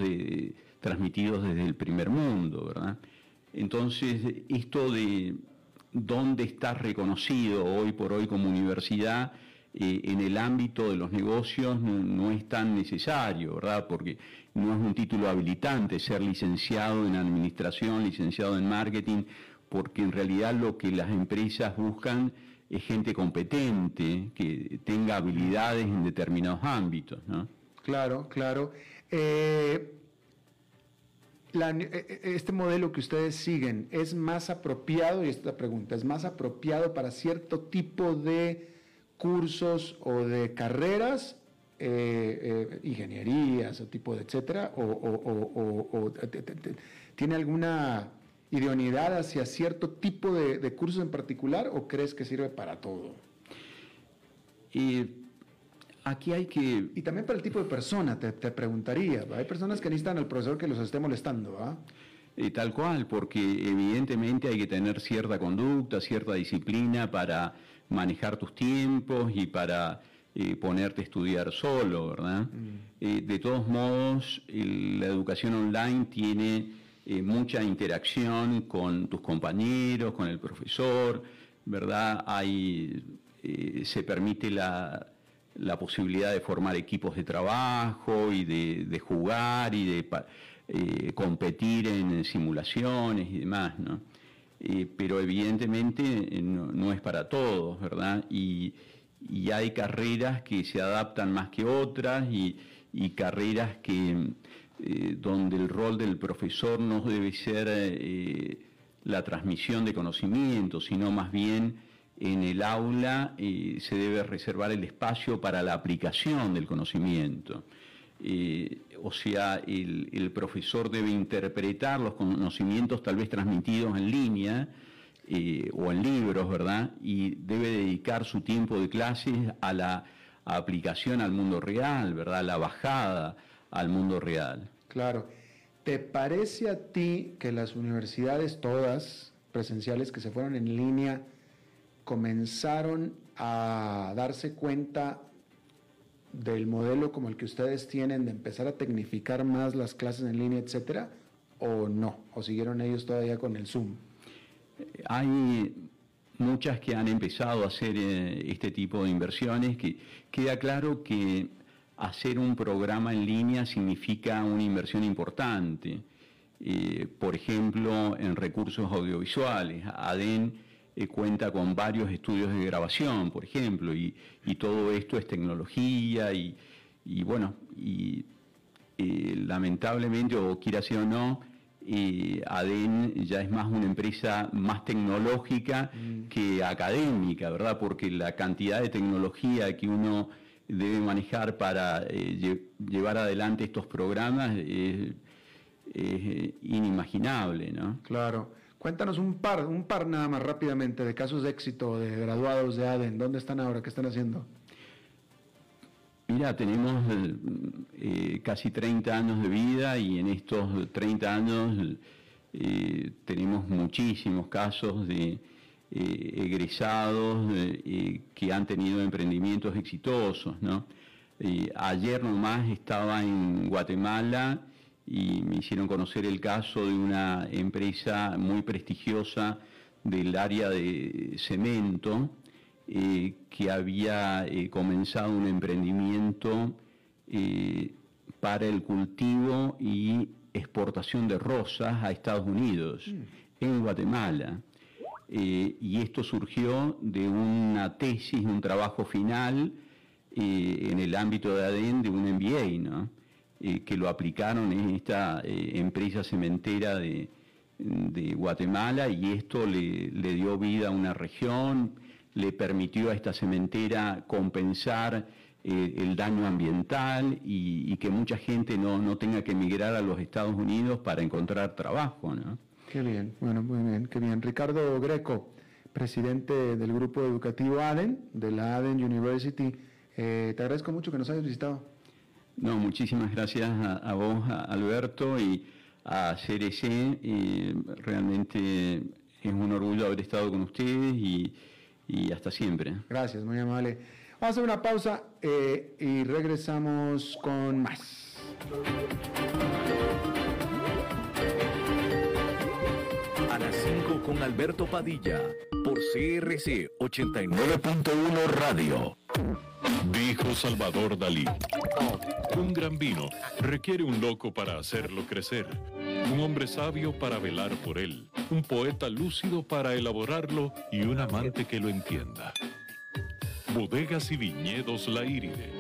transmitidos desde el primer mundo, ¿verdad? Entonces, esto de dónde está reconocido hoy por hoy como universidad, en el ámbito de los negocios no es tan necesario, ¿verdad? Porque no es un título habilitante ser licenciado en administración, licenciado en marketing, porque en realidad lo que las empresas buscan es gente competente, que tenga habilidades en determinados ámbitos, ¿no? Claro, claro. Este modelo que ustedes siguen es más apropiado, y esta pregunta, ¿es más apropiado para cierto tipo de cursos o de carreras, ingenierías o tipo de etcétera, o tiene alguna idoneidad hacia cierto tipo de cursos en particular, o crees que sirve para todo? Aquí hay que... Y también para el tipo de persona, te preguntaría. Hay personas que necesitan al profesor que los esté molestando, ¿ah? Tal cual, porque evidentemente hay que tener cierta conducta, cierta disciplina para manejar tus tiempos y para ponerte a estudiar solo, ¿verdad? De todos modos, la educación online tiene mucha interacción con tus compañeros, con el profesor, ¿verdad? Se permite la posibilidad de formar equipos de trabajo y de jugar y de competir en simulaciones y demás, ¿no? Pero evidentemente no es para todos, ¿verdad? Y hay carreras que se adaptan más que otras y carreras que donde el rol del profesor no debe ser la transmisión de conocimiento, sino más bien en el aula se debe reservar el espacio para la aplicación del conocimiento. O sea, el profesor debe interpretar los conocimientos tal vez transmitidos en línea o en libros, ¿verdad? Y debe dedicar su tiempo de clases a la aplicación al mundo real, ¿verdad? La bajada al mundo real. Claro. ¿Te parece a ti que las universidades todas presenciales que se fueron en línea comenzaron a darse cuenta del modelo como el que ustedes tienen de empezar a tecnificar más las clases en línea, etcétera, o no? ¿O siguieron ellos todavía con el Zoom? Hay muchas que han empezado a hacer este tipo de inversiones. Que queda claro que hacer un programa en línea significa una inversión importante. Por ejemplo, en recursos audiovisuales, ADEN cuenta con varios estudios de grabación, por ejemplo, y todo esto es tecnología y bueno, lamentablemente, o quiera ser o no, ADEN ya es más una empresa más tecnológica que académica, ¿verdad? Porque la cantidad de tecnología que uno debe manejar para llevar adelante estos programas es inimaginable, ¿no? Claro. Cuéntanos un par nada más rápidamente de casos de éxito de graduados de ADEN. ¿Dónde están ahora? ¿Qué están haciendo? Mira, tenemos casi 30 años de vida y en estos 30 años tenemos muchísimos casos de egresados que han tenido emprendimientos exitosos, ¿no? Ayer nomás estaba en Guatemala y me hicieron conocer el caso de una empresa muy prestigiosa del área de cemento que había comenzado un emprendimiento para el cultivo y exportación de rosas a Estados Unidos, en Guatemala. Y esto surgió de una tesis, un trabajo final en el ámbito de ADEN de un MBA, ¿no? Que lo aplicaron en esta empresa cementera de Guatemala y esto le dio vida a una región, le permitió a esta cementera compensar el daño ambiental y que mucha gente no tenga que emigrar a los Estados Unidos para encontrar trabajo, ¿no? Qué bien, bueno, muy bien, qué bien. Ricardo Greco, presidente del grupo educativo ADEN, de la ADEN University, te agradezco mucho que nos hayas visitado. No, muchísimas gracias a vos, a Alberto, y a CRC. Realmente es un orgullo haber estado con ustedes y hasta siempre. Gracias, muy amable. Vamos a hacer una pausa y regresamos con más. A las 5 con Alberto Padilla, por CRC 89.1 Radio. Dijo Salvador Dalí: un gran vino requiere un loco para hacerlo crecer, un hombre sabio para velar por él, un poeta lúcido para elaborarlo y un amante que lo entienda. Bodegas y viñedos La Iride,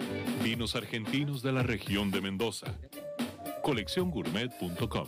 vinos argentinos de la región de Mendoza. Colecciongourmet.com.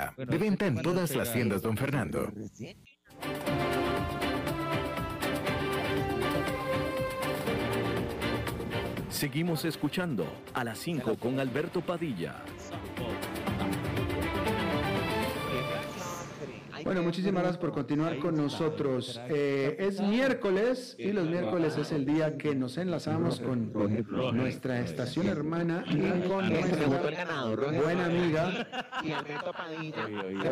De venta en todas las tiendas, don Fernando. Seguimos escuchando a las 5 con Alberto Padilla. Bueno, muchísimas gracias por continuar con nosotros. Es miércoles y los miércoles es el día que nos enlazamos con nuestra estación hermana y con nuestra buena amiga.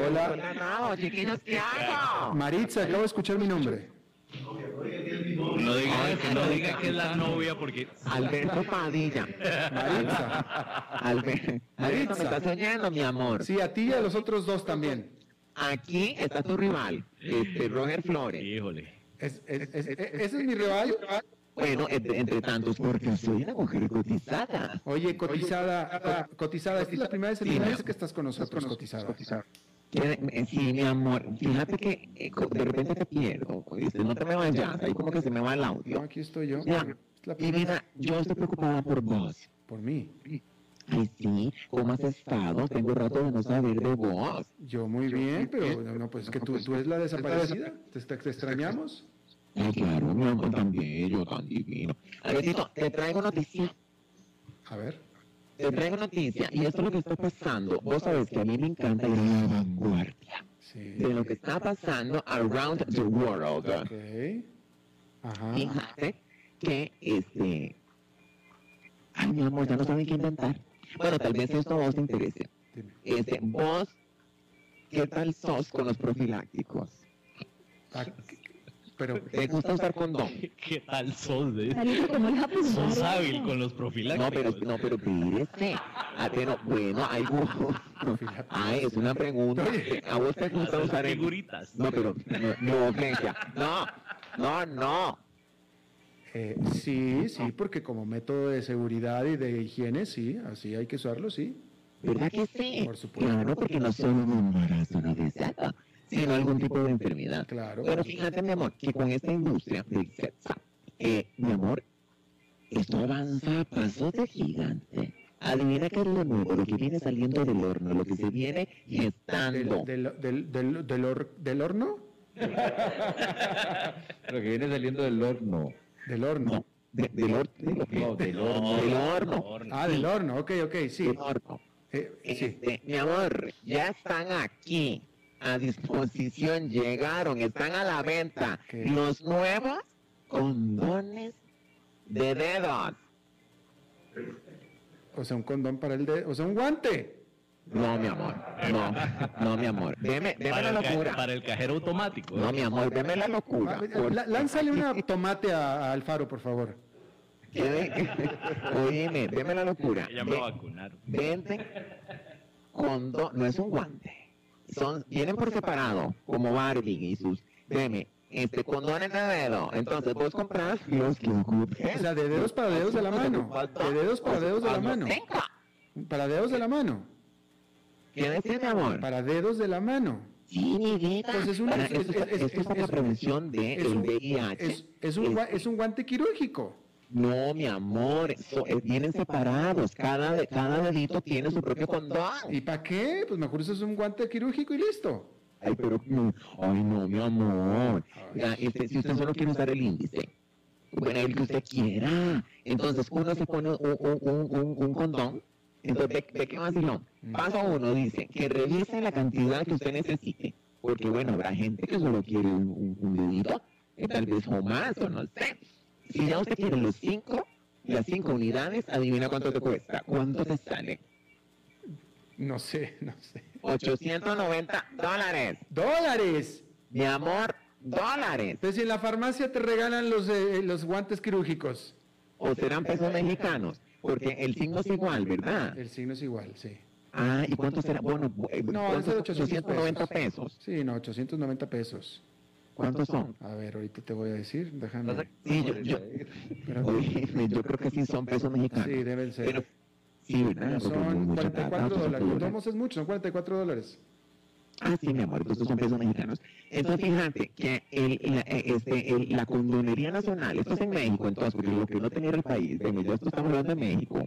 Hola. Maritza, acabo de escuchar mi nombre. No diga que es la novia porque... Alberto Padilla. Maritza. Alberto, me estás soñando, mi amor. Sí, a ti y a los otros dos también. Aquí está tu rival, Roger Flores. Híjole. ¿Ese es mi rival? Bueno, entre tantos, porque soy una mujer cotizada. Oye, cotizada, esta es la primera vez que estás con nosotros, cotizada. Sí, mi amor, fíjate que de repente te pierdo, no te me vayas, ahí como que se me va el audio. No, aquí estoy yo. Ya. Y mira, yo estoy preocupada por vos. ¿Por mí? Ay, sí, ¿cómo has estado? Tengo rato de no saber de vos. Yo muy bien, pero no, pues que tú eres la desaparecida, te extrañamos. Ay, claro, mi amor, tan bello, tan divino. Albertito, te traigo noticia. A ver. Te traigo noticia, y esto es lo que está pasando. Vos sabés que a mí me encanta ir a la vanguardia de lo que está pasando around the world. Okay. Ajá. Fíjate que, ay, mi amor, ya no saben qué inventar. Bueno, tal vez esto a vos te interese. Vos, ¿qué tal sos con los profilácticos? Pero te gusta usar condón. ¿Qué tal sos? Sos hábil con los profilácticos. No, pero pídese. Pero bueno, hay gustos. Ay, es una pregunta. ¿A vos te gusta usar figuritas? No, pero no. Sí, porque como método de seguridad y de higiene, sí, así hay que usarlo, sí. ¿Verdad que sí? Por supuesto. Claro, porque no solo un embarazo no deseado, sino algún tipo de enfermedad. Claro. Pero fíjate, mi amor, que con esta industria del sexo, mi amor, esto avanza a pasos de gigante. Adivina qué es lo nuevo, lo que viene saliendo del horno, lo que se viene gestando. ¿Del horno? Lo que viene saliendo del horno. Del horno. No, del horno. Ah, del horno, ok, sí. Del horno. Mi amor, ya están aquí. A disposición, llegaron, están a la venta. ¿Qué? Los nuevos condones de dedos. O sea, un condón para el dedo, o sea, un guante. No, mi amor, no, mi amor. Deme la locura. Para el cajero automático. No, mi amor, deme la locura. Lánzale una tomate a Alfaro, por favor. Oye, deme la locura. Ya me vacunaron. Venden condón, no es un guante. Vienen por separado, como Barbie y sus, deme, condones de dedo. Entonces vos compras los que ocupes. O sea, de dedos para dedos de la mano. De dedos para dedos de la mano. Para dedos de la mano. ¿Qué decís, mi amor? Para dedos de la mano. Sí, mi vida. Entonces esto es para la prevención del VIH. Es un guante quirúrgico. No, mi amor, vienen separados, cada dedito tiene su propio condón. ¿Y para qué? Pues mejor eso es un guante quirúrgico y listo. Ay, pero, ay no, mi amor, si usted solo quiere usar el índice, bueno, el que usted quiera, entonces uno se pone un condón, entonces ve qué vacilón. Paso uno dice, que revise la cantidad que usted necesite, porque bueno, habrá gente que solo quiere un dedito, tal vez o más, o no sé. Si ya usted quiere las cinco unidades, adivina cuánto te cuesta. ¿Cuánto te sale? No sé. $890. ¡Dólares! Mi amor, dólares. Pues si en la farmacia te regalan los guantes quirúrgicos. O serán pesos mexicanos, porque el signo es igual, ¿verdad? El signo es igual, sí. Ah, ¿y cuánto será? Bueno, no, es de 890 pesos. Sí, no, 890 pesos. ¿Cuántos son? A ver, ahorita te voy a decir, déjame. Sí, yo creo que sí son pesos mexicanos. Sí, deben ser. Pero, sí, ¿verdad? Son $44. Tomamos es mucho, son $44. Ah, sí, mi amor, estos son pesos mexicanos. Entonces, fíjate que la Condonería Nacional, esto es en México, entonces, porque lo que no tenía el país, de medio esto estamos hablando de México,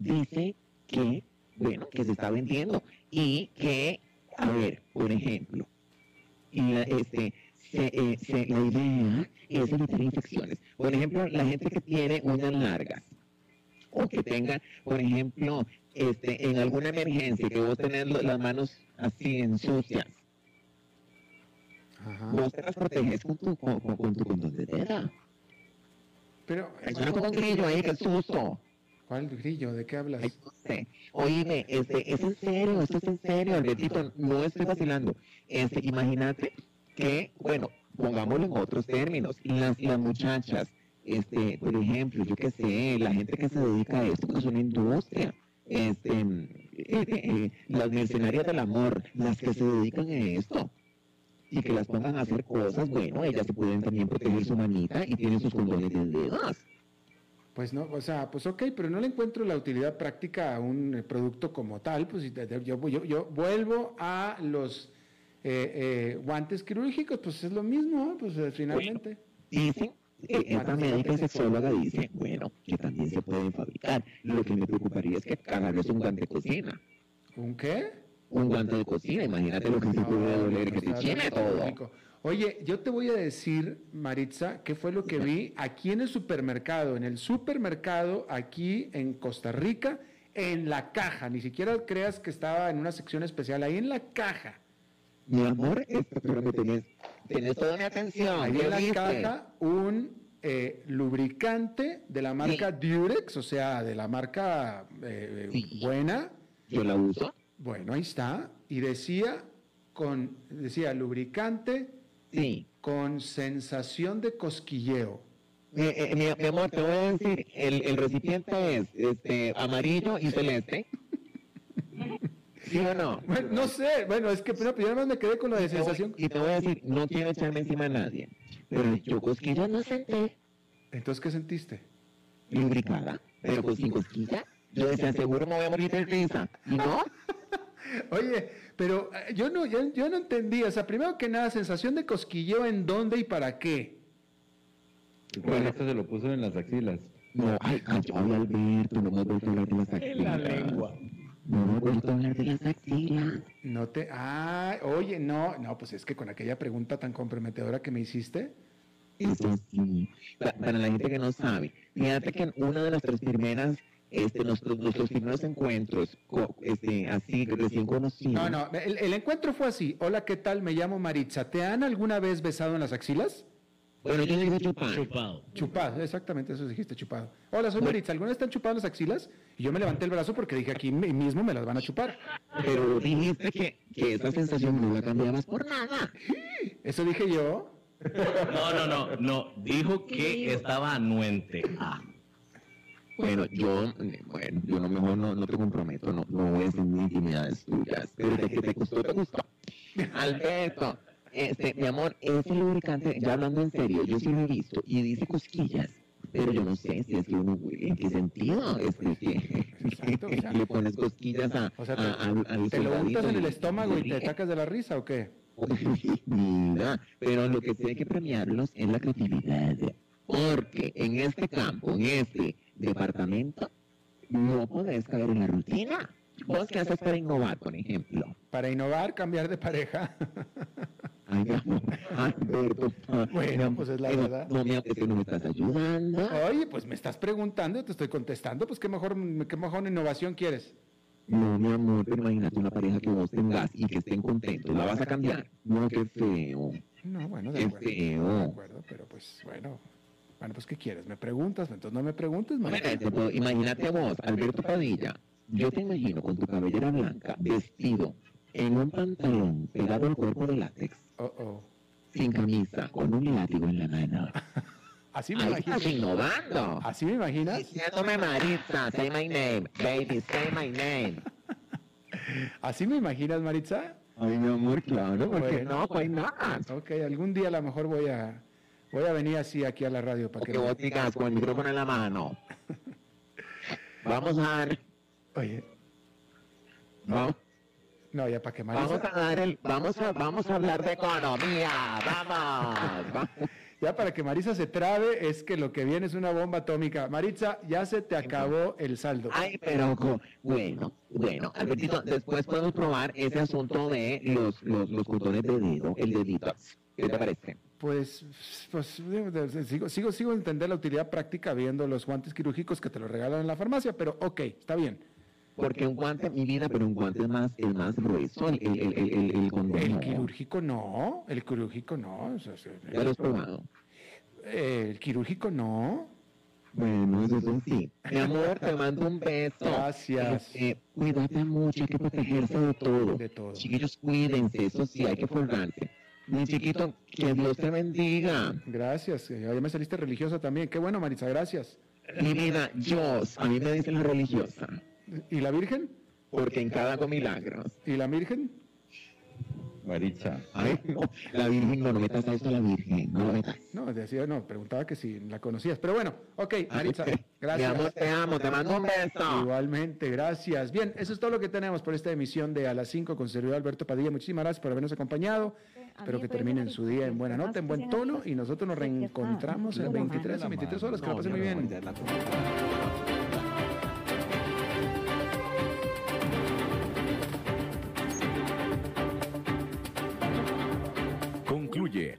dice que, bueno, que se está vendiendo y que, a ver, por ejemplo, y la idea es evitar infecciones. Por ejemplo, la gente que tiene uñas largas o que tenga, por ejemplo, en alguna emergencia que vos tenés las manos así ensucias, Ajá. No te las proteges con tu condonera. Pero hay un grillo ahí, qué susto. ¿Cuál grillo? ¿De qué hablas? No sé. Oíme, es en serio, esto es en serio, Albertito, no estoy vacilando. Imagínate que, bueno, pongámoslo en otros términos, las muchachas, por ejemplo, yo qué sé, la gente que se dedica a esto, que es una industria, las mercenarias del amor, las que se dedican a esto, y que las pongan a hacer cosas, bueno, ellas se pueden también proteger su manita y tienen sus condones de dedos. Pues no, o sea, pues ok, pero no le encuentro la utilidad práctica a un producto como tal, pues yo vuelvo a los guantes quirúrgicos, pues es lo mismo, pues finalmente. Bueno, dicen, esta médica sexóloga dice, bueno, que también se pueden fabricar, lo que me preocuparía es que agarres un guante de cocina. ¿Un qué? Un guante de cocina, imagínate lo que se puede doler, que se llene todo. Oye, yo te voy a decir, Maritza, qué fue lo que vi aquí en el supermercado, aquí en Costa Rica, en la caja. Ni siquiera creas que estaba en una sección especial, ahí en la caja. Mi amor, espero que tenés toda mi atención. Ahí en la caja un lubricante de la marca Durex, o sea, de la marca buena. Yo la uso. Bueno, ahí está, y decía lubricante con sensación de cosquilleo. Mi amor, te voy a decir, el recipiente es amarillo y celeste. ¿Sí o no? Bueno, no sé, bueno, es que primero me quedé con la de sensación. Y te voy a decir, no quiero echarme encima a nadie, pero yo cosquillas no senté. ¿Entonces qué sentiste? Lubricada, pero con sin cosquillas. Yo decía, seguro me voy a morir de risa, ¿y no? Oye, pero yo no entendí, o sea, primero que nada, sensación de cosquilleo, ¿en dónde y para qué? Bueno, esto se lo puso en las axilas. No, ay, Alberto, no me has vuelto a hablar de las axilas. En la lengua. No me has vuelto a hablar de las axilas. No te, oye, no, pues es que con aquella pregunta tan comprometedora que me hiciste. Eso sí, para la gente que no sabe, fíjate que en una de las tres primeras, nuestros primeros encuentros, así, recién conocidos. No, el encuentro fue así. Hola, ¿qué tal? Me llamo Maritza. ¿Te han alguna vez besado en las axilas? Bueno, yo le dije chupado. Chupado, exactamente, eso dijiste, chupado. Hola, soy Maritza. ¿Alguna vez te han chupado las axilas? Y yo me levanté el brazo porque dije, aquí mismo me las van a chupar. Pero dijiste que esa sensación no la cambiabas por nada. Eso dije yo. No. Dijo que estaba anuente. Bueno, yo no, mejor no te comprometo, no voy a decir mis intimidades tuyas, pero que te gustó, te gustó. Alberto, mi amor, ese lubricante, ya hablando en serio, yo sí lo he visto, y dice cosquillas, pero yo no sé si es que uno huele, en qué sentido, exacto, o sea, le pones cosquillas a ¿te lo untas en el estómago y te atacas de la risa o qué? Mira, pero lo que sí hay que premiarlos es la creatividad, porque en este campo, en este departamento, no podés caer en la rutina. ¿Vos qué haces para innovar, por ejemplo? Para innovar, cambiar de pareja. Ay, mi amor, Alberto. Bueno, pues es la verdad. No, mira, es que no me estás ayudando. Oye, pues me estás preguntando, te estoy contestando, pues qué mejor innovación quieres. No, mi amor, pero imagínate una pareja que vos tengas y que estén contentos, ¿la vas a cambiar? No, qué feo. No, bueno, de acuerdo. Qué feo. De acuerdo, pero pues, bueno... Bueno, pues, ¿qué quieres? ¿Me preguntas? Entonces, no me preguntes, Maritza. Imagínate vos, Alberto Padilla, yo te imagino con tu cabellera blanca, vestido, en un pantalón pegado al cuerpo de látex, sin camisa, con un látigo en la mano. Así me imagino. Estás innovando. ¿Así me imaginas? Diciéndome, Maritza, say my name, baby, say my name. ¿Así me imaginas, Maritza? Ay, mi amor, claro, porque no, pues nada. Ok, algún día a lo mejor voy a venir así aquí a la radio para que vos digas con el micrófono en la mano. Vamos a dar. Oye. No. No, ya para que Maritza. Vamos a hablar de economía. Vamos. Ya para que Maritza se trabe, es que lo que viene es una bomba atómica. Maritza, ya se te acabó el saldo. Ay, pero bueno, Albertito, después podemos probar ese asunto de los botones de dedo, el dedito. ¿Qué te parece? Pues sigo entender la utilidad práctica viendo los guantes quirúrgicos que te los regalan en la farmacia, pero ok, está bien. Porque un guante, mi vida, pero un guante más, el más grueso, el condón. El quirúrgico no, el quirúrgico no. ¿Ya lo has probado? El quirúrgico no. Bueno, eso es así. Mi amor, te mando un beso. Gracias. Cuídate mucho, hay que protegerse de todo. Chiquillos, cuídense, eso sí, hay que forrarse. Mi chiquito, que Dios te bendiga. Gracias, ya me saliste religiosa también. Qué bueno, Maritza, gracias. Mi vida, Dios, a mí me dicen la religiosa. ¿Y la Virgen? Porque en cada hago milagros. ¿Y la Virgen? Maritza. Ay, no, la Virgen, no metas a eso a la Virgen, no lo metas. No, decía, no, preguntaba que si la conocías, pero bueno, ok, Maritza, gracias. Mi amor, te amo, te mando un beso. Igualmente, gracias. Bien, eso es todo lo que tenemos por esta emisión de A las 5 con servidor Alberto Padilla. Muchísimas gracias por habernos acompañado. Espero que terminen su día en buena nota, en buen tono, y nosotros nos reencontramos en 23 horas, que la pasen muy bien. Concluye